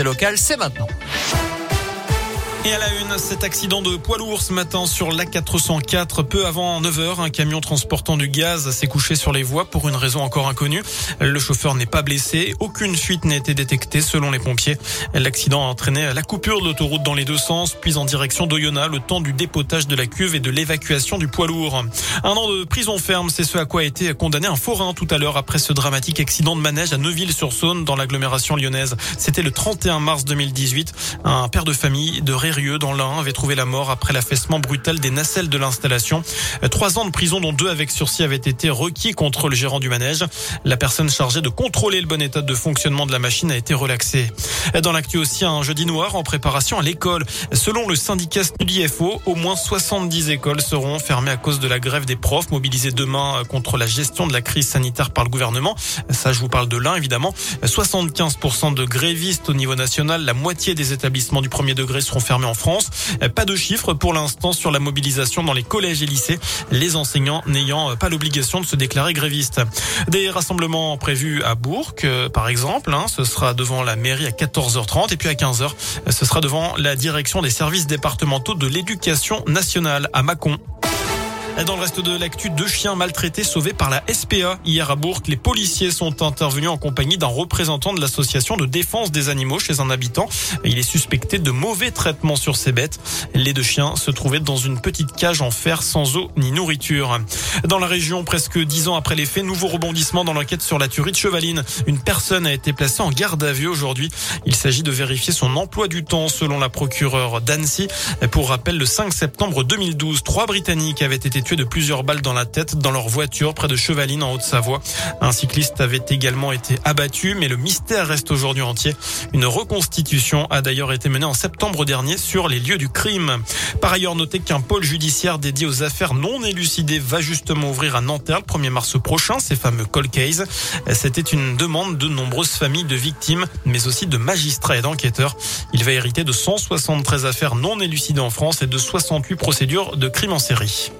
l'actualité locale, c'est maintenant. Et à la une, cet accident de poids lourd ce matin sur l'A404. Peu avant 9h, un camion transportant du gaz s'est couché sur les voies pour une raison encore inconnue. Le chauffeur n'est pas blessé. Aucune fuite n'a été détectée selon les pompiers. L'accident a entraîné la coupure de l'autoroute dans les deux sens, puis en direction d'Oyonnax, le temps du dépotage de la cuve et de l'évacuation du poids lourd. 1 an de prison ferme, c'est ce à quoi a été condamné un forain tout à l'heure après ce dramatique accident de manège à Neuville-sur-Saône dans l'agglomération lyonnaise. C'était le 31 mars 2018. Un père de famille de Rieux dans l'Ain avait trouvé la mort après l'affaissement brutal des nacelles de l'installation. 3 ans de prison, dont 2 avec sursis, avaient été requis contre le gérant du manège. La personne chargée de contrôler le bon état de fonctionnement de la machine a été relaxée. Dans l'actu aussi, un jeudi noir en préparation à l'école. Selon le syndicat SNUDI-FO, au moins 70 écoles seront fermées à cause de la grève des profs, mobilisés demain contre la gestion de la crise sanitaire par le gouvernement. Ça, je vous parle de l'Ain, évidemment. 75% de grévistes au niveau national. La moitié des établissements du premier degré seront fermés en France. Pas de chiffres pour l'instant sur la mobilisation dans les collèges et lycées, les enseignants n'ayant pas l'obligation de se déclarer grévistes. Des rassemblements prévus à Bourg, par exemple, ce sera devant la mairie à 14h30 et puis à 15h, ce sera devant la direction des services départementaux de l'éducation nationale à Macon. Dans le reste de l'actu, 2 chiens maltraités sauvés par la SPA. Hier à Bourg, les policiers sont intervenus en compagnie d'un représentant de l'association de défense des animaux chez un habitant. Il est suspecté de mauvais traitements sur ses bêtes. Les 2 chiens se trouvaient dans une petite cage en fer sans eau ni nourriture. Dans la région, presque 10 ans après les faits, nouveau rebondissement dans l'enquête sur la tuerie de Chevaline. Une personne a été placée en garde à vue aujourd'hui. Il s'agit de vérifier son emploi du temps selon la procureure d'Annecy. Pour rappel, le 5 septembre 2012, 3 Britanniques avaient été tués de plusieurs balles dans la tête dans leur voiture près de Chevaline en Haute-Savoie. Un cycliste avait également été abattu, mais le mystère reste aujourd'hui entier. Une reconstitution a d'ailleurs été menée en septembre dernier sur les lieux du crime. Par ailleurs, notez qu'un pôle judiciaire dédié aux affaires non élucidées va justement ouvrir à Nanterre le 1er mars prochain, ces fameux cold cases. C'était une demande de nombreuses familles de victimes, mais aussi de magistrats et d'enquêteurs. Il va hériter de 173 affaires non élucidées en France et de 68 procédures de crimes en série.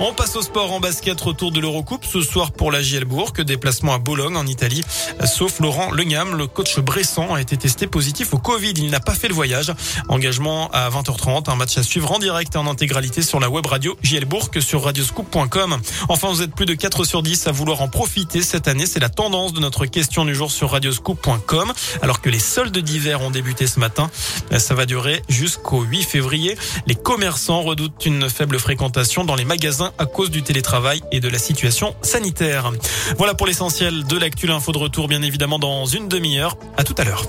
On passe au sport en basket, retour de l'Eurocoupe ce soir pour la JL Bourg, déplacement à Bologne en Italie. Sauf Laurent Legnam, le coach bressan a été testé positif au Covid, il n'a pas fait le voyage. Engagement à 20h30, un match à suivre en direct et en intégralité sur la web radio JL Bourg sur radioscoop.com. Enfin, vous êtes plus de 4 sur 10 à vouloir en profiter cette année, c'est la tendance de notre question du jour sur radioscoop.com, alors que les soldes d'hiver ont débuté ce matin. Ça va durer jusqu'au 8 février. Les commerçants redoutent une faible fréquentation dans les magasins à cause du télétravail et de la situation sanitaire. Voilà pour l'essentiel de l'actu. L'info de retour bien évidemment dans une demi-heure. À tout à l'heure.